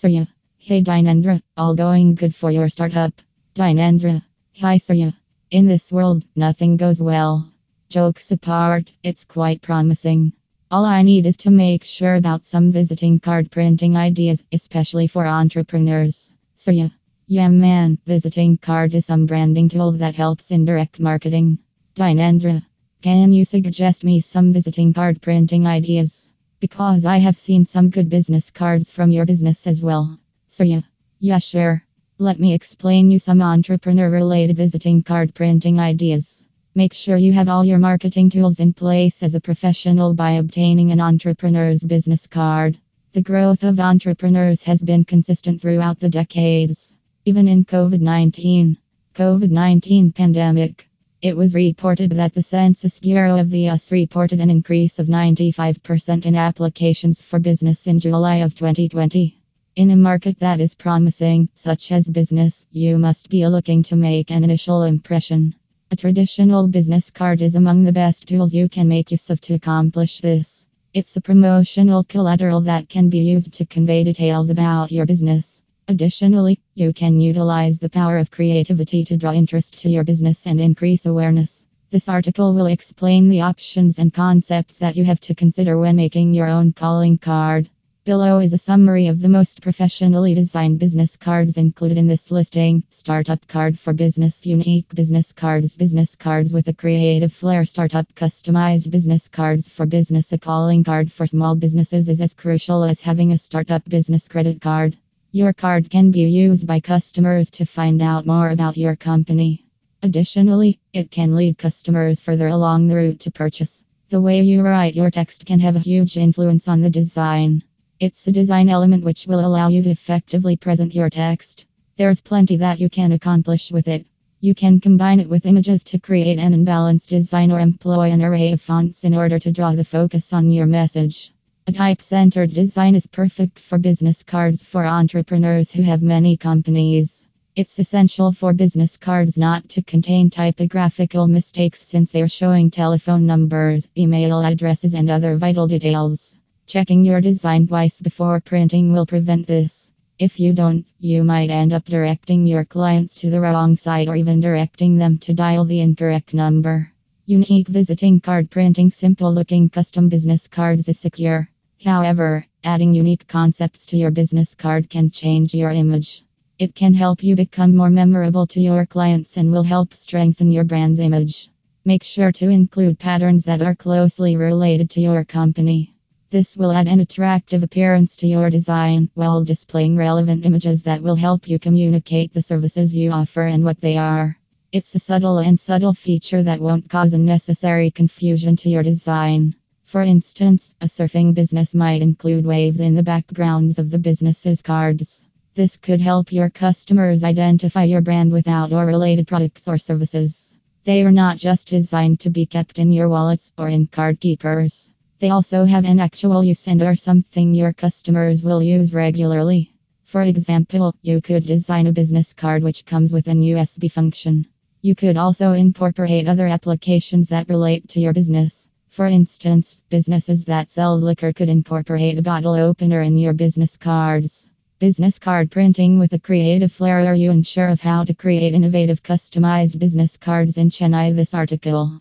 Surya. Hey Dyanendra, all going good for your startup? Dyanendra. Hi Surya. In this world, nothing goes well. Jokes apart, it's quite promising. All I need is to make sure about some visiting card printing ideas, especially for entrepreneurs. Surya. Yeah man, visiting card is some branding tool that helps in direct marketing. Dyanendra. Can you suggest me some visiting card printing ideas? Because I have seen some good business cards from your business as well. Surya. Yeah sure. Let me explain you some entrepreneur-related visiting card printing ideas. Make sure you have all your marketing tools in place as a professional by obtaining an entrepreneur's business card. The growth of entrepreneurs has been consistent throughout the decades, even in COVID-19 pandemic. It was reported that the Census Bureau of the US reported an increase of 95% in applications for business in July of 2020. In a market that is promising, such as business, you must be looking to make an initial impression. A traditional business card is among the best tools you can make use of to accomplish this. It's a promotional collateral that can be used to convey details about your business. Additionally, you can utilize the power of creativity to draw interest to your business and increase awareness. This article will explain the options and concepts that you have to consider when making your own calling card. Below is a summary of the most professionally designed business cards included in this listing. Startup card for business, unique business cards with a creative flair, startup customized business cards for business. A calling card for small businesses is as crucial as having a startup business credit card. Your card can be used by customers to find out more about your company. Additionally, it can lead customers further along the route to purchase. The way you write your text can have a huge influence on the design. It's a design element which will allow you to effectively present your text. There's plenty that you can accomplish with it. You can combine it with images to create an imbalanced design or employ an array of fonts in order to draw the focus on your message. A type-centered design is perfect for business cards for entrepreneurs who have many companies. It's essential for business cards not to contain typographical mistakes since they are showing telephone numbers, email addresses, and other vital details. Checking your design twice before printing will prevent this. If you don't, you might end up directing your clients to the wrong site or even directing them to dial the incorrect number. Unique visiting card printing. Simple-looking custom business cards is secure. However, adding unique concepts to your business card can change your image. It can help you become more memorable to your clients and will help strengthen your brand's image. Make sure to include patterns that are closely related to your company. This will add an attractive appearance to your design while displaying relevant images that will help you communicate the services you offer and what they are. It's a subtle feature that won't cause unnecessary confusion to your design. For instance, a surfing business might include waves in the backgrounds of the business's cards. This could help your customers identify your brand without or related products or services. They are not just designed to be kept in your wallets or in card keepers. They also have an actual use and are something your customers will use regularly. For example, you could design a business card which comes with an USB function. You could also incorporate other applications that relate to your business. For instance, businesses that sell liquor could incorporate a bottle opener in your business cards. Business card printing with a creative flair. Are you unsure of how to create innovative customized business cards in Chennai? This article